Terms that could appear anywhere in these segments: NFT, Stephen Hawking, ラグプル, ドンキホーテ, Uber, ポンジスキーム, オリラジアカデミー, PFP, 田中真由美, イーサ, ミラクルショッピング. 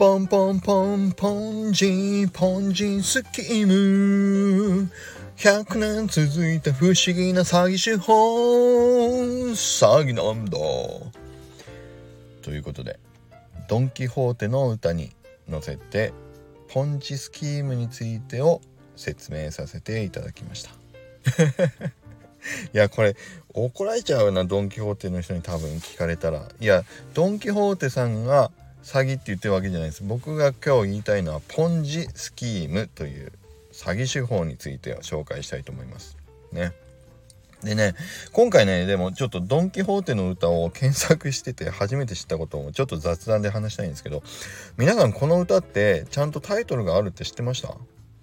ポンポンポンポンジンスキーム100年続いた不思議な詐欺手法、詐欺なんだということで、ドンキホーテの歌に乗せてポンジスキームについてを説明させていただきましたいやこれ怒られちゃうな、ドンキホーテの人に多分聞かれたら。いやドンキホーテさんが詐欺って言ってるわけじゃないです。僕が今日言いたいのはポンジスキームという詐欺手法については紹介したいと思いますね。でね、今回ね、でもちょっとドンキホーテの歌を検索してて初めて知ったことをちょっと雑談で話したいんですけど、皆さんこの歌ってちゃんとタイトルがあるって知ってました？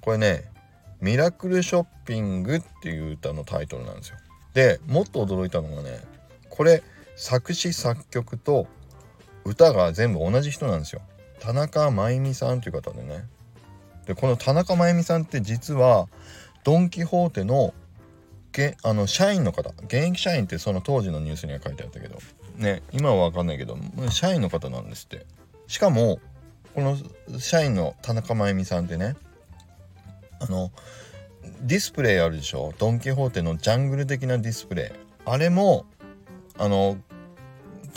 これね、ミラクルショッピングっていう歌のタイトルなんですよ。で、もっと驚いたのがね、これ作詞作曲と歌が全部同じ人なんですよ。田中真由美さんという方でね。で、この田中真由美さんって実はドンキホーテの社員の方、現役社員ってその当時のニュースには書いてあったけどね、今は分かんないけど社員の方なんですって。しかもこの社員の田中真由美さんってね、ディスプレイあるでしょ、ドンキホーテのジャングル的なディスプレイ、あれも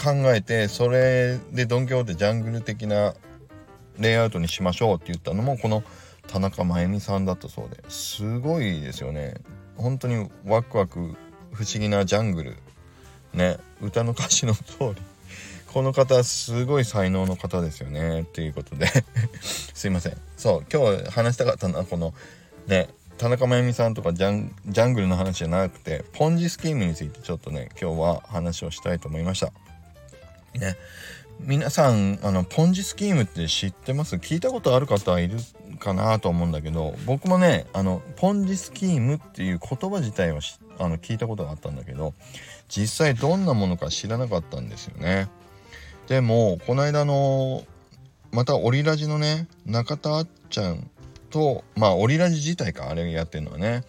考えて、それでドンキホーテジャングル的なレイアウトにしましょうって言ったのもこの田中真由美さんだったそうで、すごいですよね。本当にワクワク不思議なジャングルね、歌の歌詞の通りこの方すごい才能の方ですよねっていうことですいません。そう、今日話したかったのはこのね、田中真由美さんとかジャングルの話じゃなくてポンジスキームについてちょっとね今日は話をしたいと思いましたね。皆さんポンジスキームって知ってます？聞いたことある方いるかなと思うんだけど、僕もねポンジスキームっていう言葉自体は聞いたことがあったんだけど、実際どんなものか知らなかったんですよね。でもこの間またオリラジのね、中田あっちゃんと、まあオリラジ自体か、あれやってるのはね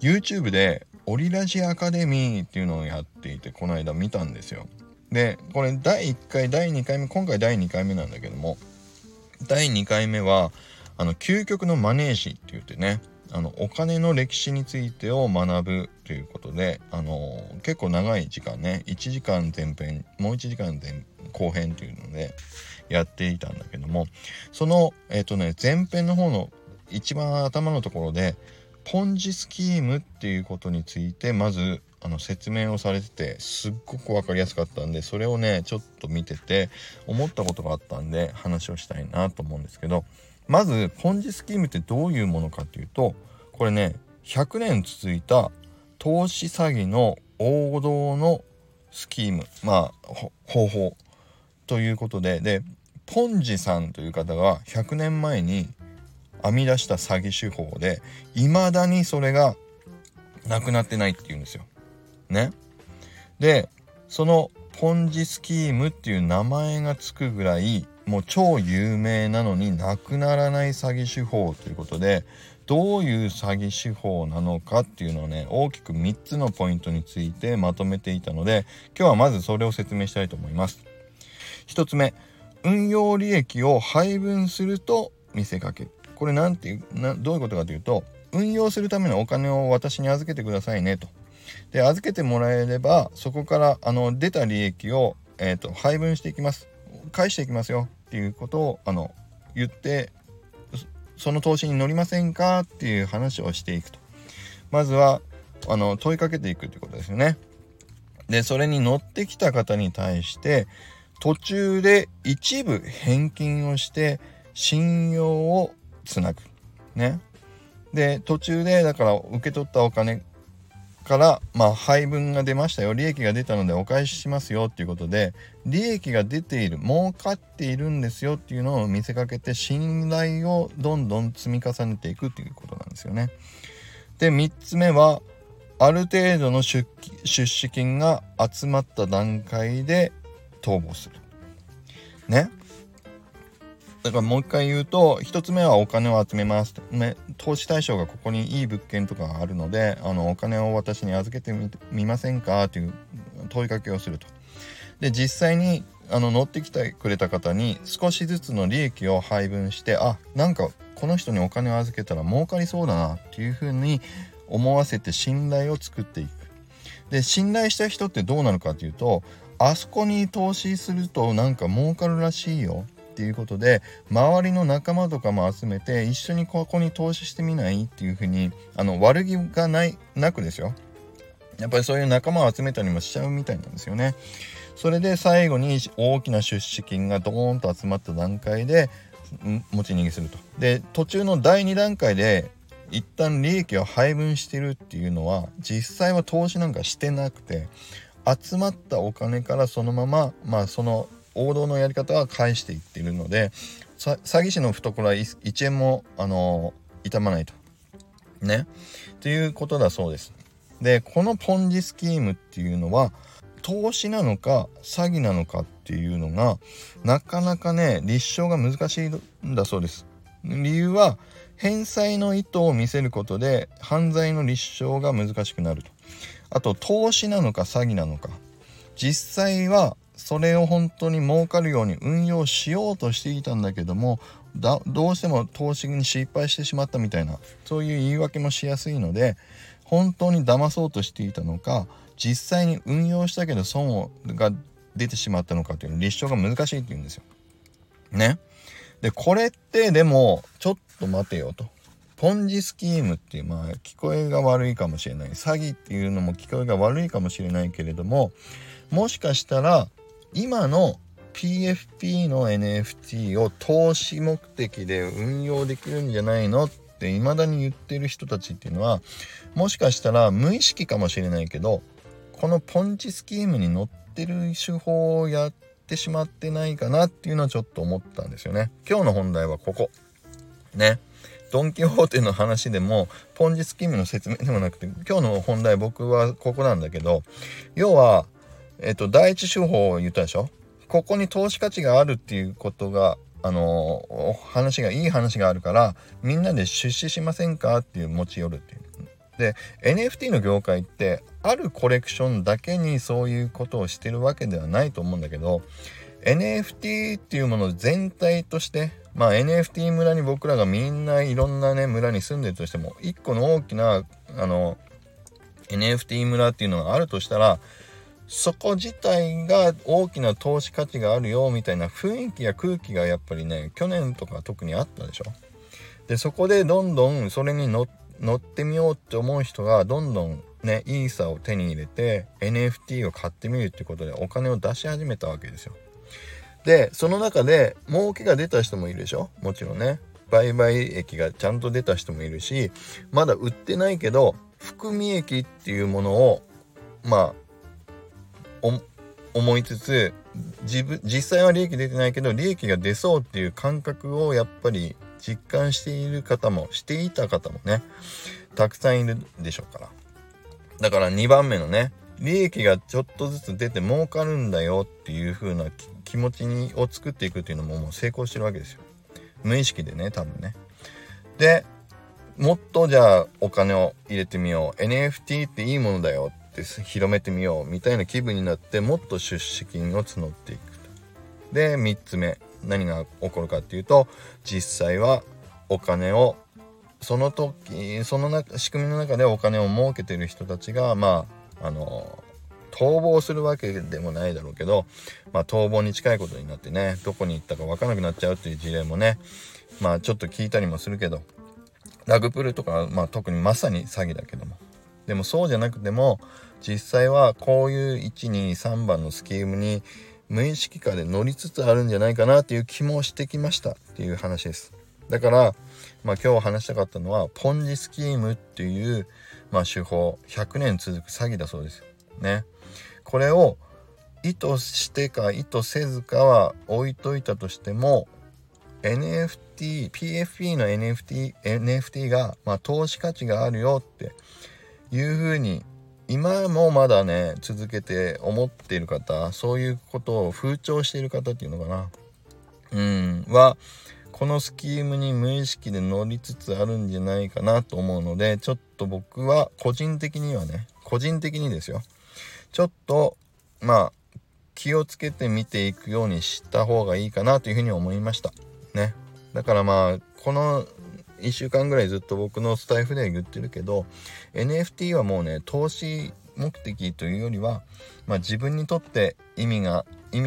YouTube でオリラジアカデミーっていうのをやっていて、この間見たんですよ。でこれ第1回第2回目今回第2回目なんだけども、第2回目は究極のマネージって言ってね、お金の歴史についてを学ぶということで、結構長い時間ね、1時間前編もう1時間後編というのでやっていたんだけども、その前編の方の一番頭のところでポンジスキームっていうことについてまず説明をされてて、すっごく分かりやすかったんで、それをねちょっと見てて思ったことがあったんで話をしたいなと思うんですけど、まずポンジスキームってどういうものかっていうと、これね100年続いた投資詐欺の王道のスキーム、まあ方法ということで、でポンジさんという方が100年前に編み出した詐欺手法で、未だにそれがなくなってないっていうんですよね。でそのポンジスキームっていう名前がつくぐらいもう超有名なのになくならない詐欺手法ということで、どういう詐欺手法なのかっていうのをね大きく3つのポイントについてまとめていたので、今日はまずそれを説明したいと思います。1つ目、運用利益を配分すると見せかける。これどういうことかというと、運用するためのお金を私に預けてくださいねと。で預けてもらえればそこから出た利益を、配分していきます、返していきますよっていうことを言って、その投資に乗りませんかっていう話をしていくと。まずは問いかけていくってことですよね。でそれに乗ってきた方に対して途中で一部返金をして信用をつなぐね。で途中でだから受け取ったお金から、まあ、配分が出ましたよ、利益が出たのでお返ししますよっていうことで、利益が出ている、儲かっているんですよっていうのを見せかけて信頼をどんどん積み重ねていくっていうことなんですよね。で3つ目はある程度の出資金が集まった段階で逃亡するね。だからもう一回言うと、1つ目はお金を集めます。投資対象がここにいい物件とかがあるので、お金を私に預けてみませんかという問いかけをすると。で実際に乗ってきてくれた方に少しずつの利益を配分して、あ、なんかこの人にお金を預けたら儲かりそうだなっていうふうに思わせて信頼を作っていく。で、信頼した人ってどうなるかというと、あそこに投資するとなんか儲かるらしいよっていうことで、周りの仲間とかも集めて一緒にここに投資してみないっていうふうに、悪気がなくですよ、やっぱりそういう仲間を集めたりもしちゃうみたいなんですよね。それで最後に大きな出資金がドーンと集まった段階で持ち逃げすると。で、途中の第2段階で一旦利益を配分してるっていうのは、実際は投資なんかしてなくて、集まったお金からそのまま、その王道のやり方は返していっているので、詐欺師の懐は1円も痛まないとね、ということだそうです。で、このポンジスキームっていうのは投資なのか詐欺なのかっていうのがなかなかね、立証が難しいんだそうです。理由は返済の意図を見せることで犯罪の立証が難しくなると。あと、投資なのか詐欺なのか、実際はそれを本当に儲かるように運用しようとしていたんだけども、どうしても投資に失敗してしまったみたいな、そういう言い訳もしやすいので、本当に騙そうとしていたのか、実際に運用したけど損が出てしまったのかという立証が難しいっていうんですよね。で、これってでもちょっと待てよと、ポンジスキームっていう、聞こえが悪いかもしれない、詐欺っていうのも聞こえが悪いかもしれないけれども、もしかしたら今の PFP の NFT を投資目的で運用できるんじゃないのって未だに言ってる人たちっていうのは、もしかしたら無意識かもしれないけど、このポンジスキームに乗ってる手法をやってしまってないかなっていうのはちょっと思ったんですよね。今日の本題はここね。ドン・キホーテの話でもポンジスキームの説明でもなくて、今日の本題僕はここなんだけど、要は、第一手法を言ったでしょ。ここに投資価値があるっていうことが、いい話があるからみんなで出資しませんかっていう持ち寄るっていう。で、 NFT の業界ってあるコレクションだけにそういうことをしてるわけではないと思うんだけど、 NFT っていうもの全体として、NFT 村に僕らがみんないろんなね村に住んでるとしても、一個の大きなNFT 村っていうのがあるとしたら、そこ自体が大きな投資価値があるよみたいな雰囲気や空気がやっぱりね、去年とか特にあったでしょ。で、そこでどんどんそれに乗ってみようって思う人がどんどんね、イーサを手に入れて NFT を買ってみるっていうことでお金を出し始めたわけですよ。で、その中で儲けが出た人もいるでしょ。もちろんね、売買益がちゃんと出た人もいるし、まだ売ってないけど含み益っていうものを思いつつ、実際は利益出てないけど利益が出そうっていう感覚をやっぱり実感している方もしていた方もね、たくさんいるでしょうから。だから2番目のね、利益がちょっとずつ出て儲かるんだよっていう風な気持ちを作っていくっていうのももう成功してるわけですよ。無意識でね、多分ね。で、もっとじゃあお金を入れてみよう、 NFT っていいものだよって広めてみようみたいな気分になって、もっと出資金を募っていくと。で、3つ目、何が起こるかっていうと、実際はお金を仕組みの中でお金を儲けてる人たちが逃亡するわけでもないだろうけど、逃亡に近いことになってね、どこに行ったか分からなくなっちゃうっていう事例もね、ちょっと聞いたりもするけど、ラグプルとか、特にまさに詐欺だけども、でもそうじゃなくても実際はこういう1、2、3番のスキームに無意識化で乗りつつあるんじゃないかなっていう気もしてきましたっていう話です。だから、今日話したかったのはポンジスキームっていう、手法、100年続く詐欺だそうですね。これを意図してか意図せずかは置いといたとしても、PFP の NFT が、投資価値があるよっていうふうに今もまだね続けて思っている方、そういうことを風潮している方っていうのかな、はこのスキームに無意識で乗りつつあるんじゃないかなと思うので、ちょっと僕は個人的にですよ、ちょっと気をつけて見ていくようにした方がいいかなというふうに思いましたね。だからこの1週間ぐらいずっと僕のスタイフで言ってるけど、 NFT はもうね、投資目的というよりは、自分にとって意味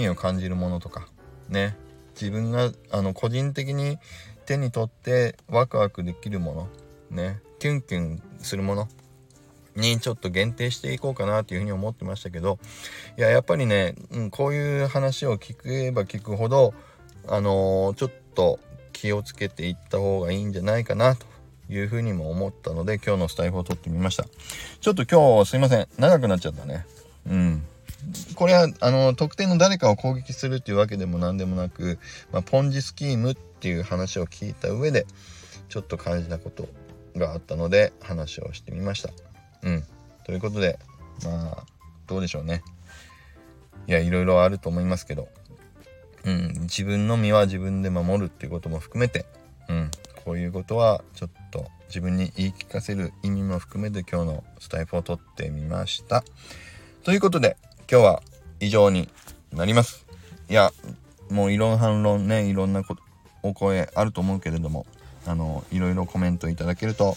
を感じるものとかね、自分が個人的に手に取ってワクワクできるものね、キュンキュンするものにちょっと限定していこうかなというふうに思ってましたけど、やっぱりね、こういう話を聞けば聞くほどちょっと気をつけていった方がいいんじゃないかなというふうにも思ったので、今日のスタイフを撮ってみました。ちょっと今日すいません、長くなっちゃったね。これは特定の誰かを攻撃するというわけでも何でもなく、ポンジスキームっていう話を聞いた上でちょっと感じたことがあったので話をしてみました。ということで、どうでしょうね。いろいろあると思いますけど、自分の身は自分で守るっていうことも含めて、こういうことはちょっと自分に言い聞かせる意味も含めて今日のスタイフを撮ってみました。ということで今日は以上になります。もういろんな反論ね、いろんなお声あると思うけれども、いろいろコメントいただけると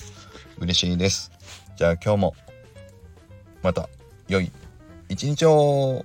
嬉しいです。じゃあ今日もまた良い一日を。